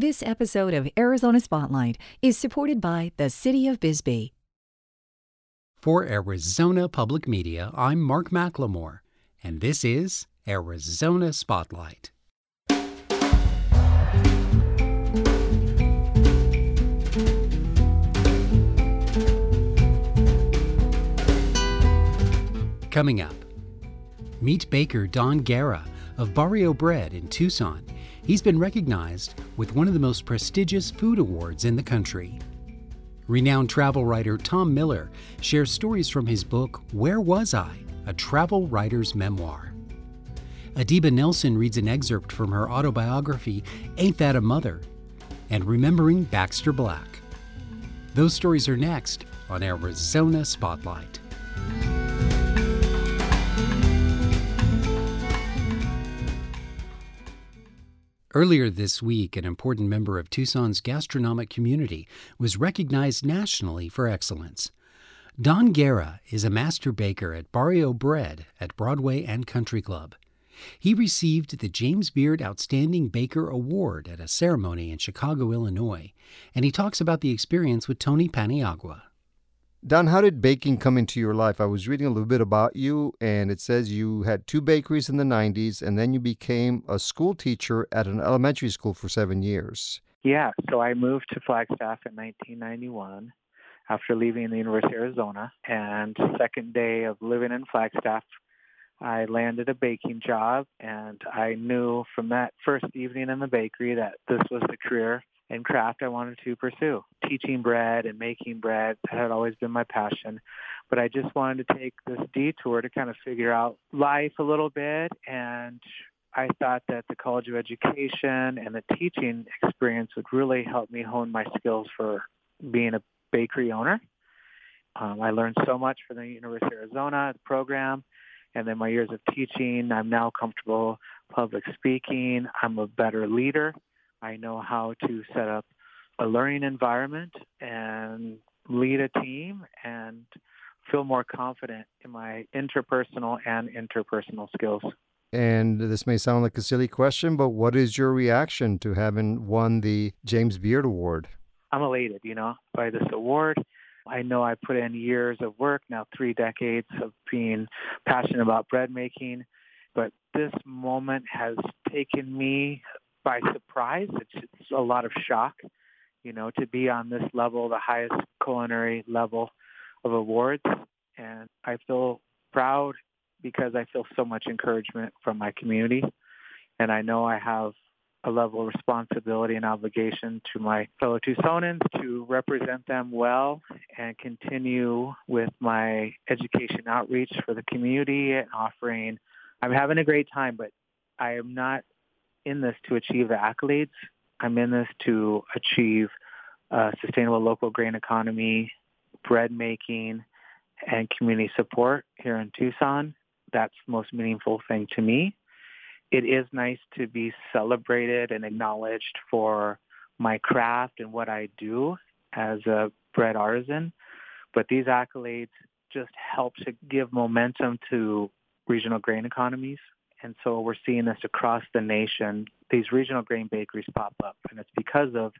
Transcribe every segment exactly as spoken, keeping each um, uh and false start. This episode of Arizona Spotlight is supported by the City of Bisbee. For Arizona Public Media, I'm Mark McLemore, and this is Arizona Spotlight. Coming up, meet baker Don Guerra of Barrio Bread in Tucson. He's been recognized with one of the most prestigious food awards in the country. Renowned travel writer Tom Miller shares stories from his book, Where Was I? A Travel Writer's Memoir. Adiba Nelson reads an excerpt from her autobiography, Ain't That a Mother? And Remembering Baxter Black. Those stories are next on Arizona Spotlight. Earlier this week, an important member of Tucson's gastronomic community was recognized nationally for excellence. Don Guerra is a master baker at Barrio Bread at Broadway and Country Club. He received the James Beard Outstanding Baker Award at a ceremony in Chicago, Illinois, and he talks about the experience with Tony Paniagua. Don, how did baking come into your life? I was reading a little bit about you, and it says you had two bakeries in the nineties, and then you became a school teacher at an elementary school for seven years. Yeah, so I moved to Flagstaff in nineteen ninety-one after leaving the University of Arizona, and second day of living in Flagstaff, I landed a baking job, and I knew from that first evening in the bakery that this was the career and craft I wanted to pursue. Teaching bread and making bread had always been my passion, but I just wanted to take this detour to kind of figure out life a little bit, and I thought that the College of Education and the teaching experience would really help me hone my skills for being a bakery owner. Um, I learned so much from the University of Arizona program, and then my years of teaching. I'm now comfortable public speaking. I'm a better leader. I know how to set up a learning environment and lead a team and feel more confident in my interpersonal and interpersonal skills. And this may sound like a silly question, but what is your reaction to having won the James Beard Award? I'm elated, you know, by this award. I know I put in years of work, now three decades of being passionate about bread making, but this moment has taken me by surprise. It's, it's a lot of shock, you know, to be on this level, the highest culinary level of awards. And I feel proud because I feel so much encouragement from my community. And I know I have a level of responsibility and obligation to my fellow Tucsonans to represent them well and continue with my education outreach for the community and offering. I'm having a great time, but I am not in this to achieve the accolades. I'm in this to achieve a sustainable local grain economy, bread making, and community support here in Tucson. That's the most meaningful thing to me. It is nice to be celebrated and acknowledged for my craft and what I do as a bread artisan, but these accolades just help to give momentum to regional grain economies. And so we're seeing this across the nation. These regional grain bakeries pop up, and it's because of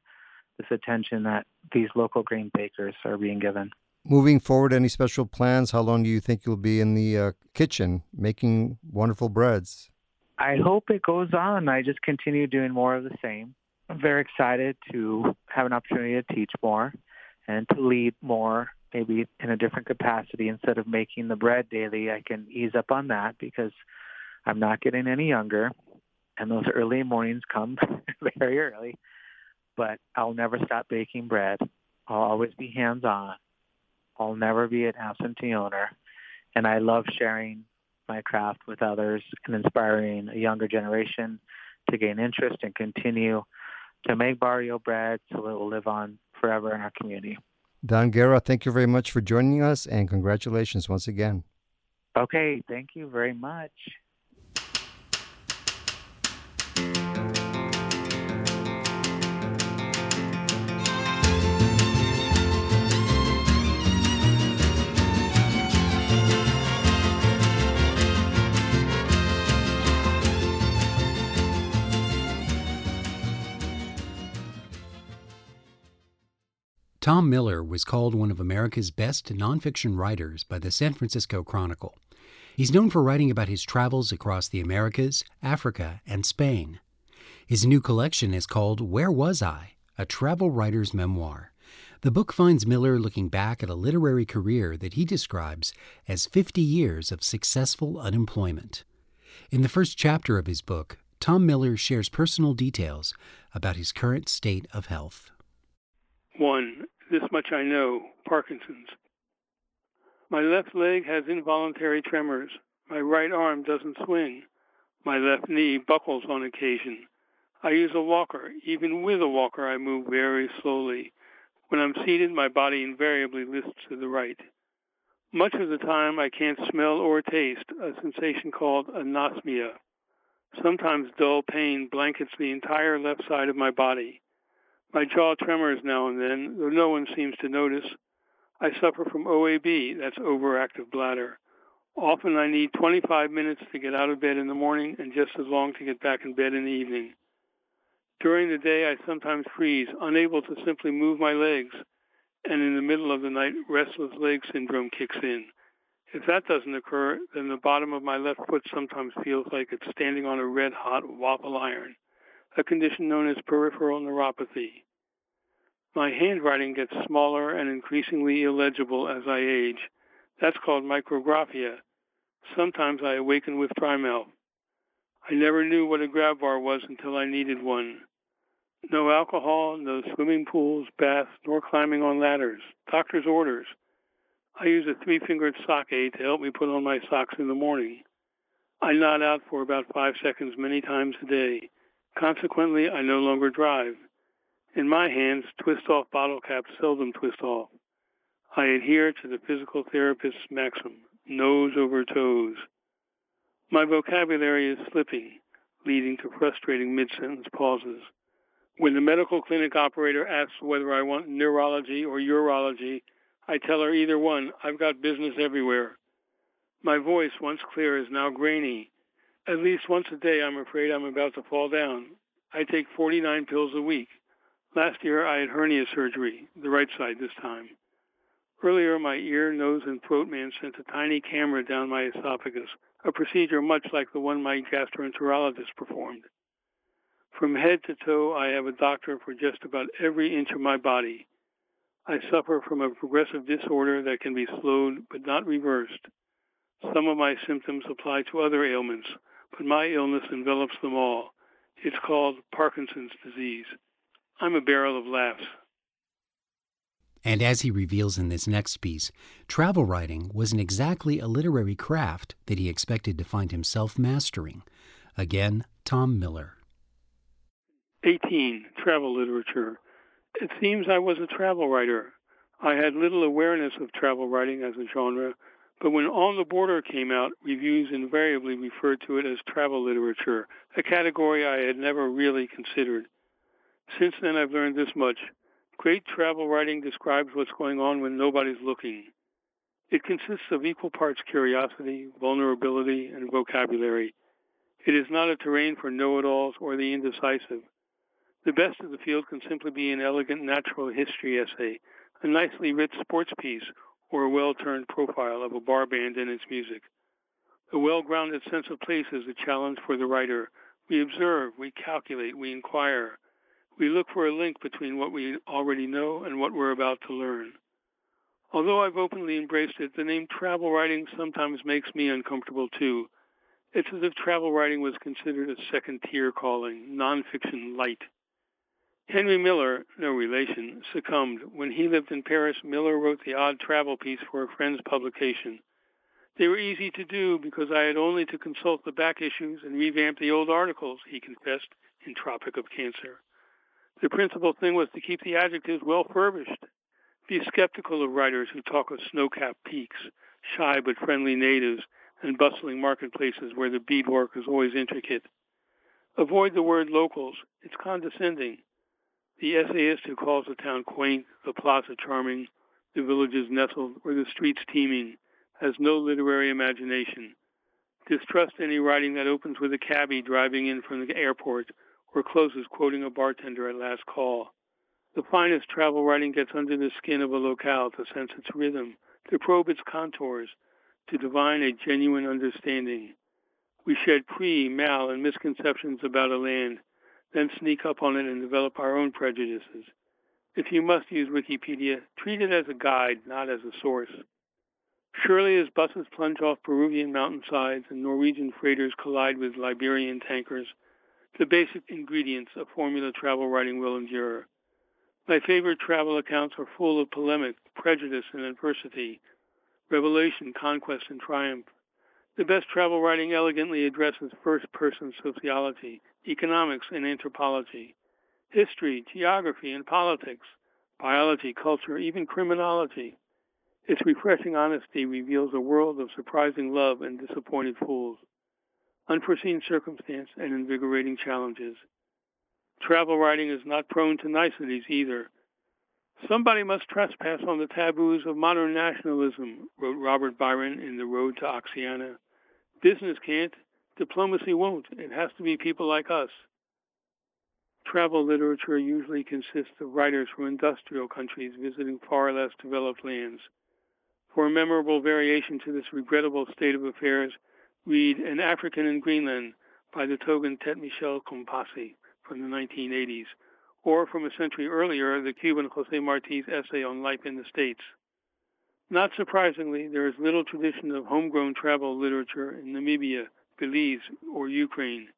this attention that these local grain bakers are being given. Moving forward, any special plans? How long do you think you'll be in the uh, kitchen making wonderful breads? I hope it goes on. I just continue doing more of the same. I'm very excited to have an opportunity to teach more and to lead more, maybe in a different capacity. Instead of making the bread daily, I can ease up on that because I'm not getting any younger, and those early mornings come very early, but I'll never stop baking bread. I'll always be hands-on. I'll never be an absentee owner, and I love sharing my craft with others and inspiring a younger generation to gain interest and continue to make Barrio Bread so it will live on forever in our community. Don Guerra, thank you very much for joining us, and congratulations once again. Okay, thank you very much. Tom Miller was called one of America's best nonfiction writers by the San Francisco Chronicle. He's known for writing about his travels across the Americas, Africa, and Spain. His new collection is called Where Was I? A Travel Writer's Memoir. The book finds Miller looking back at a literary career that he describes as fifty years of successful unemployment. In the first chapter of his book, Tom Miller shares personal details about his current state of health. One, this much I know, Parkinson's. My left leg has involuntary tremors. My right arm doesn't swing. My left knee buckles on occasion. I use a walker. Even with a walker, I move very slowly. When I'm seated, my body invariably lifts to the right. Much of the time, I can't smell or taste, a sensation called anosmia. Sometimes dull pain blankets the entire left side of my body. My jaw tremors now and then, though no one seems to notice. I suffer from O A B, that's overactive bladder. Often I need twenty-five minutes to get out of bed in the morning and just as long to get back in bed in the evening. During the day, I sometimes freeze, unable to simply move my legs, and in the middle of the night, restless leg syndrome kicks in. If that doesn't occur, then the bottom of my left foot sometimes feels like it's standing on a red-hot waffle iron, a condition known as peripheral neuropathy. My handwriting gets smaller and increasingly illegible as I age. That's called micrographia. Sometimes I awaken with trimel. I never knew what a grab bar was until I needed one. No alcohol, no swimming pools, baths, nor climbing on ladders. Doctor's orders. I use a three-fingered sock aid to help me put on my socks in the morning. I nod out for about five seconds many times a day. Consequently, I no longer drive. In my hands, twist-off bottle caps seldom twist off. I adhere to the physical therapist's maxim, nose over toes. My vocabulary is slipping, leading to frustrating mid-sentence pauses. When the medical clinic operator asks whether I want neurology or urology, I tell her either one. I've got business everywhere. My voice, once clear, is now grainy. At least once a day, I'm afraid I'm about to fall down. I take forty-nine pills a week. Last year, I had hernia surgery, the right side this time. Earlier, my ear, nose, and throat man sent a tiny camera down my esophagus, a procedure much like the one my gastroenterologist performed. From head to toe, I have a doctor for just about every inch of my body. I suffer from a progressive disorder that can be slowed but not reversed. Some of my symptoms apply to other ailments, but my illness envelops them all. It's called Parkinson's disease. I'm a barrel of laughs. And as he reveals in this next piece, travel writing wasn't exactly a literary craft that he expected to find himself mastering. Again, Tom Miller. eighteen. Travel literature. It seems I was a travel writer. I had little awareness of travel writing as a genre, but when On the Border came out, reviews invariably referred to it as travel literature, a category I had never really considered. Since then, I've learned this much. Great travel writing describes what's going on when nobody's looking. It consists of equal parts curiosity, vulnerability, and vocabulary. It is not a terrain for know-it-alls or the indecisive. The best of the field can simply be an elegant natural history essay, a nicely writ sports piece, or a well-turned profile of a bar band and its music. A well-grounded sense of place is a challenge for the writer. We observe, we calculate, we inquire. We look for a link between what we already know and what we're about to learn. Although I've openly embraced it, the name travel writing sometimes makes me uncomfortable too. It's as if travel writing was considered a second-tier calling, nonfiction light. Henry Miller, no relation, succumbed. When he lived in Paris, Miller wrote the odd travel piece for a friend's publication. They were easy to do because I had only to consult the back issues and revamp the old articles, he confessed, in Tropic of Cancer. The principal thing was to keep the adjectives well-furbished. Be skeptical of writers who talk of snow-capped peaks, shy but friendly natives, and bustling marketplaces where the beadwork is always intricate. Avoid the word locals. It's condescending. The essayist who calls the town quaint, the plaza charming, the villages nestled, or the streets teeming, has no literary imagination. Distrust any writing that opens with a cabbie driving in from the airport or closes quoting a bartender at last call. The finest travel writing gets under the skin of a locale to sense its rhythm, to probe its contours, to divine a genuine understanding. We shed pre, mal, and misconceptions about a land, then sneak up on it and develop our own prejudices. If you must use Wikipedia, treat it as a guide, not as a source. Surely as buses plunge off Peruvian mountainsides and Norwegian freighters collide with Liberian tankers, the basic ingredients of formula travel writing will endure. My favorite travel accounts are full of polemic, prejudice, and adversity, revelation, conquest, and triumph. The best travel writing elegantly addresses first-person sociology, economics, and anthropology, history, geography, and politics, biology, culture, even criminology. Its refreshing honesty reveals a world of surprising love and disappointed fools, unforeseen circumstance, and invigorating challenges. Travel writing is not prone to niceties either. Somebody must trespass on the taboos of modern nationalism, wrote Robert Byron in The Road to Oxiana. Business can't. Diplomacy won't. It has to be people like us. Travel literature usually consists of writers from industrial countries visiting far less developed lands. For a memorable variation to this regrettable state of affairs, read An African in Greenland by the Togan Tete-Michel Compasi from the nineteen eighties, or from a century earlier, the Cuban José Martí's essay on life in the States. Not surprisingly, there is little tradition of homegrown travel literature in Namibia, Belize, or Ukraine.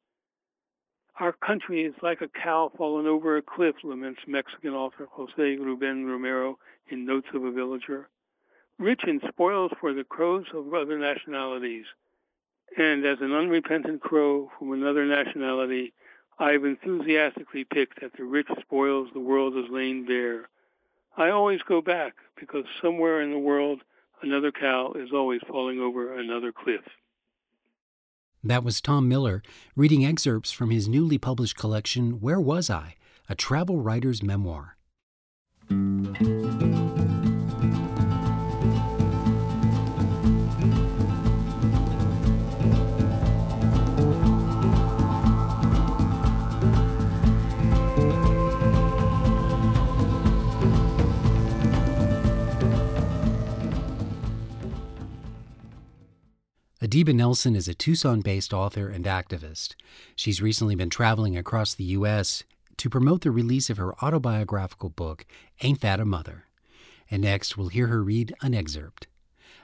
Our country is like a cow fallen over a cliff, laments Mexican author José Rubén Romero in Notes of a Villager, rich in spoils for the crows of other nationalities. And as an unrepentant crow from another nationality, I have enthusiastically picked at the rich spoils the world has lain bare. I always go back, because somewhere in the world, another cow is always falling over another cliff. That was Tom Miller, reading excerpts from his newly published collection, Where Was I? A Travel Writer's Memoir. Adiba Nelson is a Tucson-based author and activist. She's recently been traveling across the U S to promote the release of her autobiographical book, Ain't That a Mother? And next, we'll hear her read an excerpt.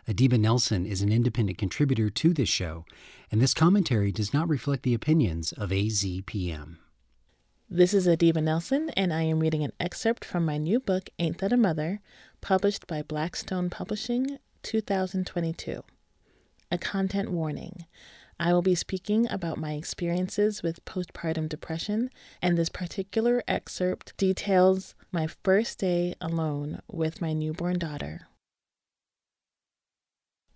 Adiba Nelson is an independent contributor to this show, and this commentary does not reflect the opinions of A Z P M. This is Adiba Nelson, and I am reading an excerpt from my new book, Ain't That a Mother?, published by Blackstone Publishing, two thousand twenty-two. A content warning. I will be speaking about my experiences with postpartum depression, and this particular excerpt details my first day alone with my newborn daughter.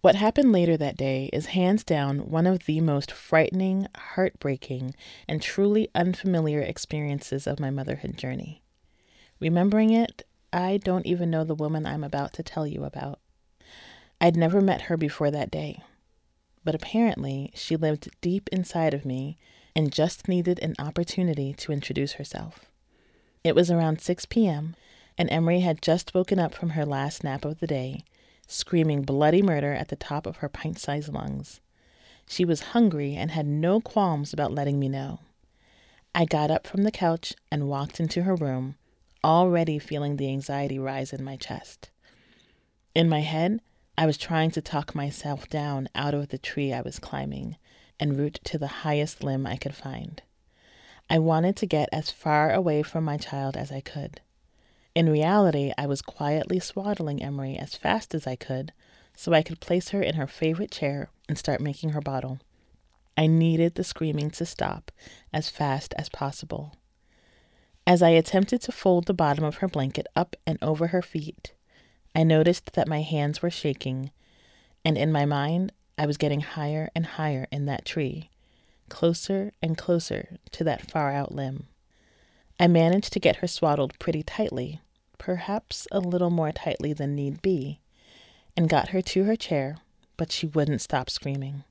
What happened later that day is hands down one of the most frightening, heartbreaking, and truly unfamiliar experiences of my motherhood journey. Remembering it, I don't even know the woman I'm about to tell you about. I'd never met her before that day. But apparently she lived deep inside of me and just needed an opportunity to introduce herself. It was around six p.m., and Emery had just woken up from her last nap of the day, screaming bloody murder at the top of her pint-sized lungs. She was hungry and had no qualms about letting me know. I got up from the couch and walked into her room, already feeling the anxiety rise in my chest. In my head, I was trying to talk myself down out of the tree I was climbing, en route to the highest limb I could find. I wanted to get as far away from my child as I could. In reality, I was quietly swaddling Emery as fast as I could, so I could place her in her favorite chair and start making her bottle. I needed the screaming to stop as fast as possible. As I attempted to fold the bottom of her blanket up and over her feet, I noticed that my hands were shaking, and in my mind, I was getting higher and higher in that tree, closer and closer to that far-out limb. I managed to get her swaddled pretty tightly, perhaps a little more tightly than need be, and got her to her chair, but she wouldn't stop screaming.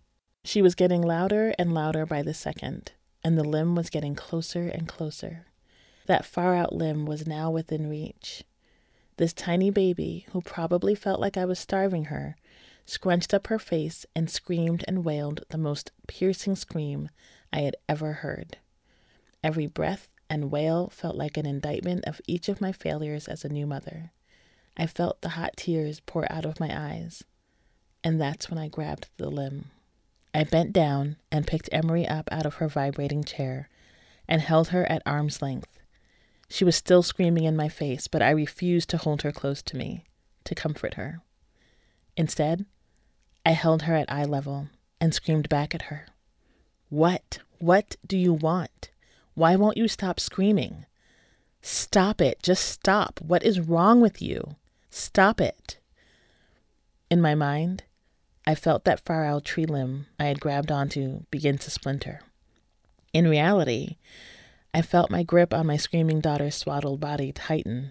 She was getting louder and louder by the second, and the limb was getting closer and closer. That far-out limb was now within reach. This tiny baby, who probably felt like I was starving her, scrunched up her face and screamed and wailed the most piercing scream I had ever heard. Every breath and wail felt like an indictment of each of my failures as a new mother. I felt the hot tears pour out of my eyes. And that's when I grabbed the limb. I bent down and picked Emery up out of her vibrating chair and held her at arm's length. She was still screaming in my face, but I refused to hold her close to me, to comfort her. Instead, I held her at eye level and screamed back at her. What? What do you want? Why won't you stop screaming? Stop it. Just stop. What is wrong with you? Stop it. In my mind, I felt that far-out tree limb I had grabbed onto begin to splinter. In reality, I felt my grip on my screaming daughter's swaddled body tighten,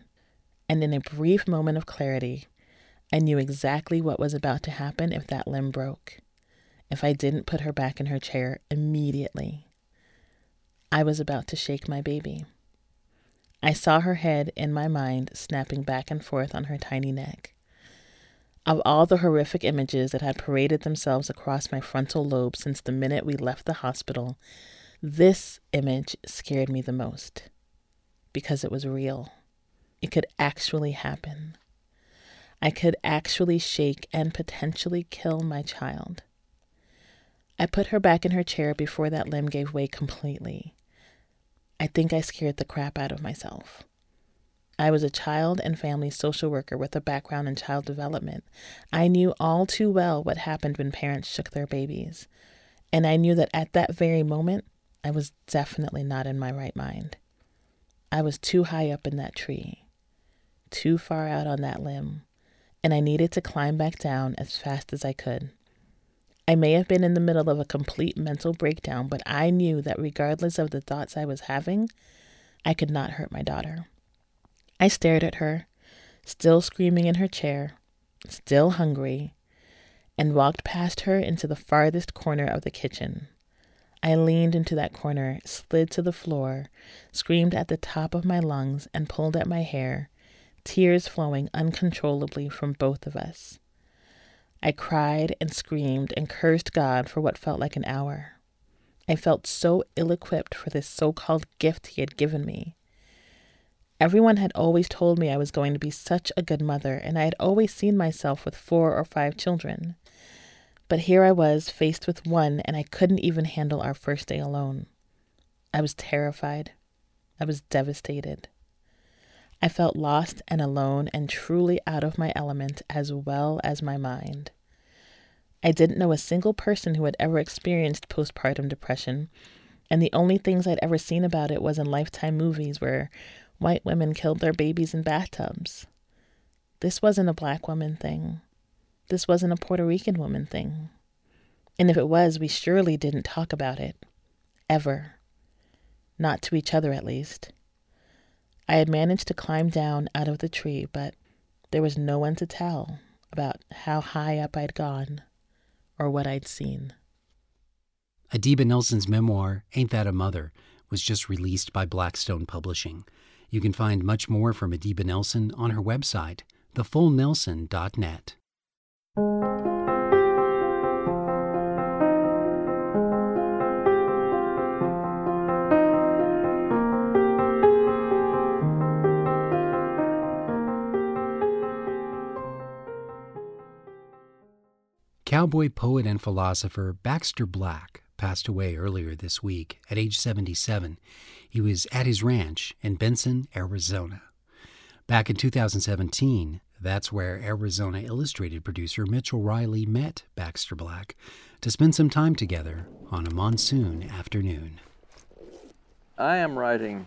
and in a brief moment of clarity, I knew exactly what was about to happen if that limb broke, if I didn't put her back in her chair immediately. I was about to shake my baby. I saw her head in my mind snapping back and forth on her tiny neck. Of all the horrific images that had paraded themselves across my frontal lobe since the minute we left the hospital, this image scared me the most, because it was real. It could actually happen. I could actually shake and potentially kill my child. I put her back in her chair before that limb gave way completely. I think I scared the crap out of myself. I was a child and family social worker with a background in child development. I knew all too well what happened when parents shook their babies, and I knew that at that very moment, I was definitely not in my right mind. I was too high up in that tree, too far out on that limb, and I needed to climb back down as fast as I could. I may have been in the middle of a complete mental breakdown, but I knew that regardless of the thoughts I was having, I could not hurt my daughter. I stared at her, still screaming in her chair, still hungry, and walked past her into the farthest corner of the kitchen. I leaned into that corner, slid to the floor, screamed at the top of my lungs, and pulled at my hair, tears flowing uncontrollably from both of us. I cried and screamed and cursed God for what felt like an hour. I felt so ill-equipped for this so-called gift he had given me. Everyone had always told me I was going to be such a good mother, and I had always seen myself with four or five children. But here I was, faced with one, and I couldn't even handle our first day alone. I was terrified. I was devastated. I felt lost and alone and truly out of my element as well as my mind. I didn't know a single person who had ever experienced postpartum depression, and the only things I'd ever seen about it was in Lifetime movies where white women killed their babies in bathtubs. This wasn't a black woman thing. This wasn't a Puerto Rican woman thing. And if it was, we surely didn't talk about it. Ever. Not to each other, at least. I had managed to climb down out of the tree, but there was no one to tell about how high up I'd gone or what I'd seen. Adiba Nelson's memoir, Ain't That a Mother?, was just released by Blackstone Publishing. You can find much more from Adiba Nelson on her website, the full nelson dot net. Cowboy poet and philosopher Baxter Black passed away earlier this week at age seventy-seven. He was at his ranch in Benson, Arizona. Back in two thousand seventeen, that's where Arizona Illustrated producer Mitchell Riley met Baxter Black to spend some time together on a monsoon afternoon. I am writing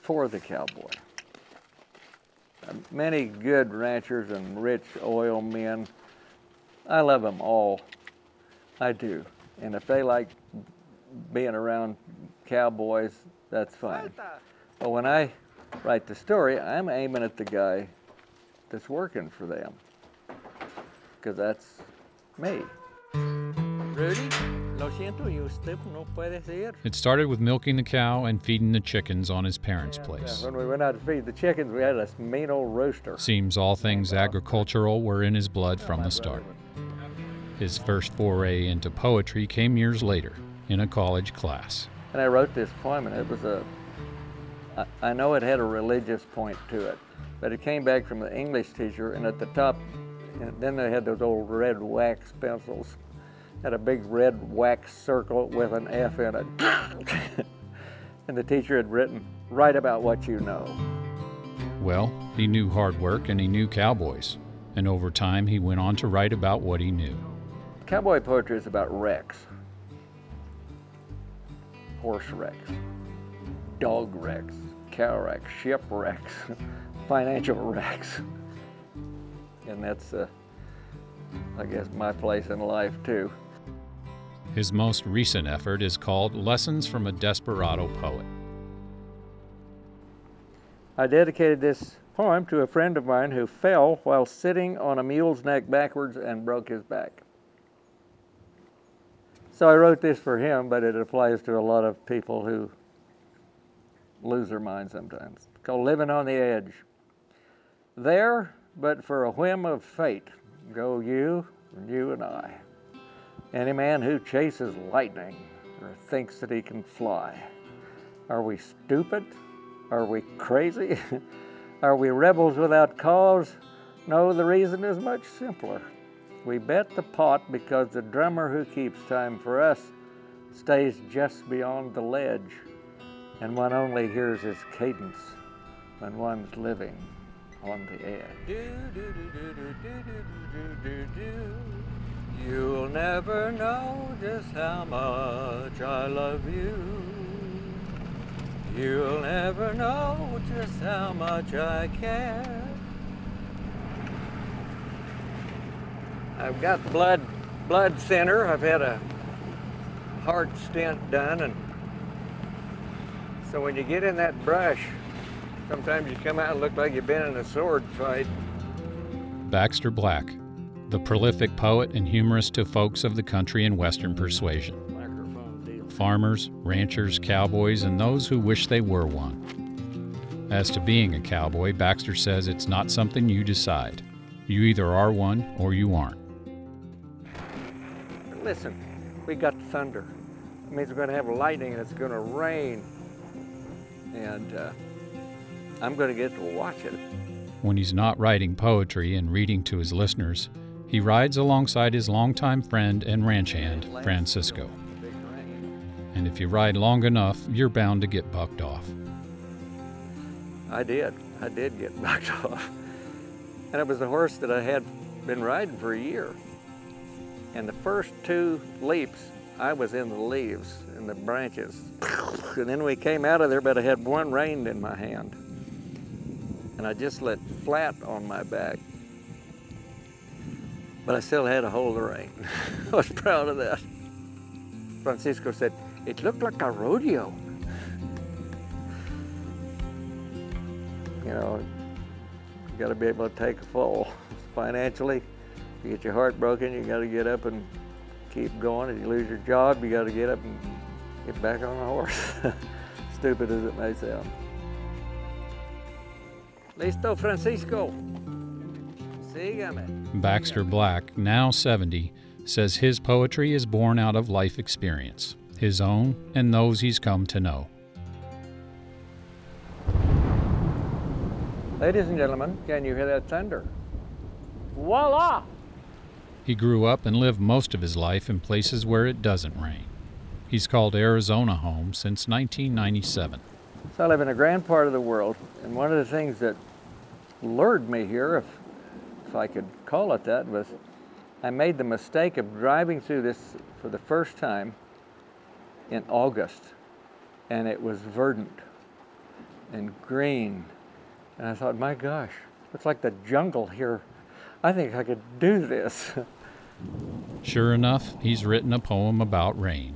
for the cowboy. Many good ranchers and rich oil men. I love them all. I do. And if they like being around cowboys, that's fine. But when I write the story, I'm aiming at the guy that's working for them, because that's me. Rudy? It started with milking the cow and feeding the chickens on his parents' place. When we went out to feed the chickens, we had a mean old rooster. Seems all things agricultural were in his blood from the start. His first foray into poetry came years later in a college class. And I wrote this poem, and it was a, I, I know it had a religious point to it, but it came back from the English teacher, and at the top, and then they had those old red wax pencils, had a big red wax circle with an F in it. And the teacher had written, "Write about what you know." Well, he knew hard work and he knew cowboys. And over time, he went on to write about what he knew. Cowboy poetry is about wrecks. Horse wrecks, dog wrecks, cow wrecks, ship wrecks, financial wrecks. And that's, uh, I guess, my place in life, too. His most recent effort is called Lessons from a Desperado Poet. I dedicated this poem to a friend of mine who fell while sitting on a mule's neck backwards and broke his back. So I wrote this for him, but it applies to a lot of people who lose their mind sometimes. It's called Living on the Edge. There, but for a whim of fate, go you, you and I. Any man who chases lightning or thinks that he can fly. Are we stupid? Are we crazy? Are we rebels without cause? No, the reason is much simpler. We bet the pot because the drummer who keeps time for us stays just beyond the ledge, and one only hears his cadence when one's living on the edge. You'll never know just how much I love you. You'll never know just how much I care. I've got blood blood center. I've had a heart stent done, and so when you get in that brush, sometimes you come out and look like you've been in a sword fight. Baxter Black, the prolific poet and humorist to folks of the country and Western persuasion. Farmers, ranchers, cowboys, and those who wish they were one. As to being a cowboy, Baxter says it's not something you decide. You either are one or you aren't. Listen, we got thunder. It means we're going to have lightning and it's going to rain. And uh, I'm going to get to watch it. When he's not writing poetry and reading to his listeners, he rides alongside his longtime friend and ranch hand, Francisco. And if you ride long enough, you're bound to get bucked off. I did. I did get bucked off. And it was a horse that I had been riding for a year. And the first two leaps, I was in the leaves, in the branches. And then we came out of there, but I had one rein in my hand. And I just let flat on my back. But I still had a hold of the rein. I was proud of that. Francisco said, "It looked like a rodeo." You know, you got to be able to take a fall financially. If you get your heart broken, you got to get up and keep going. If you lose your job, you got to get up and get back on the horse. Stupid as it may sound. Listo, Francisco. Sígame. Baxter Black, now seventy, says his poetry is born out of life experience, his own and those he's come to know. Ladies and gentlemen, can you hear that thunder? Voila! He grew up and lived most of his life in places where it doesn't rain. He's called Arizona home since nineteen ninety-seven. So I live in a grand part of the world, and one of the things that lured me here, if, if I could call it that, was I made the mistake of driving through this for the first time in August, and it was verdant and green. And I thought, my gosh, it's like the jungle here. I think I could do this. Sure enough, he's written a poem about rain.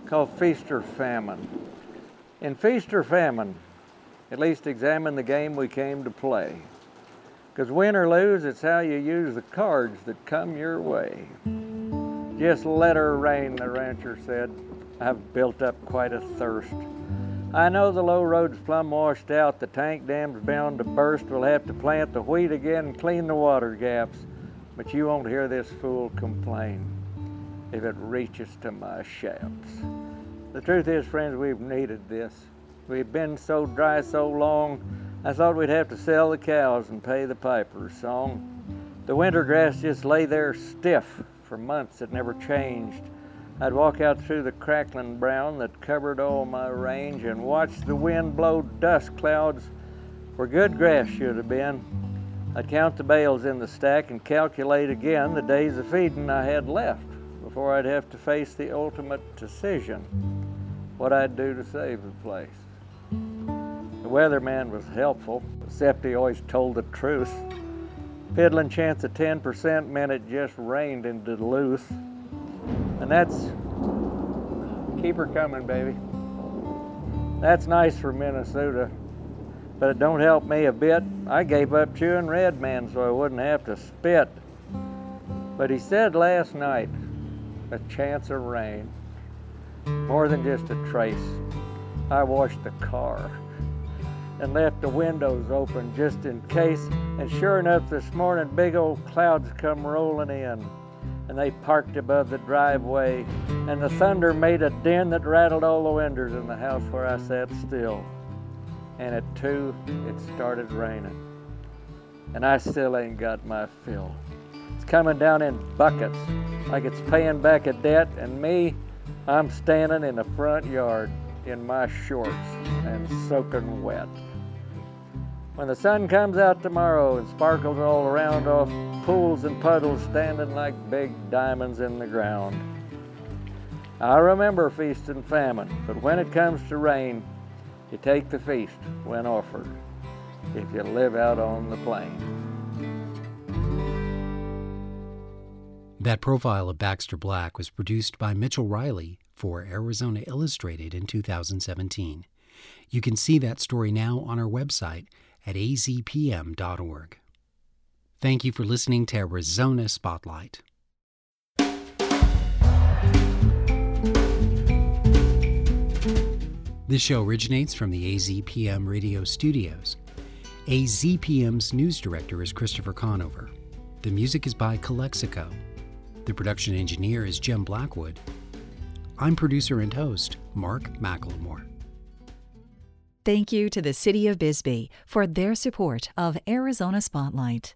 It's called Feast or Famine. In Feast or Famine, at least examine the game we came to play. Because win or lose, it's how you use the cards that come your way. Just let her rain, the rancher said. I've built up quite a thirst. I know the low road's plumb washed out, the tank dam's bound to burst, we'll have to plant the wheat again and clean the water gaps. But you won't hear this fool complain if it reaches to my shafts. The truth is, friends, we've needed this. We've been so dry so long, I thought we'd have to sell the cows and pay the piper's song. The winter grass just lay there stiff for months, it never changed. I'd walk out through the crackling brown that covered all my range and watch the wind blow dust clouds where good grass should have been. I'd count the bales in the stack and calculate again the days of feeding I had left before I'd have to face the ultimate decision, what I'd do to save the place. The weatherman was helpful, except he always told the truth. Piddling chance of ten percent meant it just rained in Duluth. And that's, keep her coming, baby. That's nice for Minnesota, but it don't help me a bit. I gave up chewing Red Man so I wouldn't have to spit. But he said last night, a chance of rain, more than just a trace. I washed the car and left the windows open just in case. And sure enough, this morning, big old clouds come rolling in. And they parked above the driveway, and the thunder made a din that rattled all the windows in the house where I sat still. And at two, it started raining. And I still ain't got my fill. It's coming down in buckets, like it's paying back a debt, and me, I'm standing in the front yard in my shorts and soaking wet. When the sun comes out tomorrow, it sparkles all around off pools and puddles standing like big diamonds in the ground. I remember feast and famine, but when it comes to rain, you take the feast when offered, if you live out on the plain. That profile of Baxter Black was produced by Mitchell Riley for Arizona Illustrated in two thousand seventeen. You can see that story now on our website, at A Z P M dot org. Thank you for listening to Arizona Spotlight. This show originates from the A Z P M radio studios. A Z P M's news director is Christopher Conover. The music is by Calexico. The production engineer is Jim Blackwood. I'm producer and host, Mark McLemore. Thank you to the City of Bisbee for their support of Arizona Spotlight.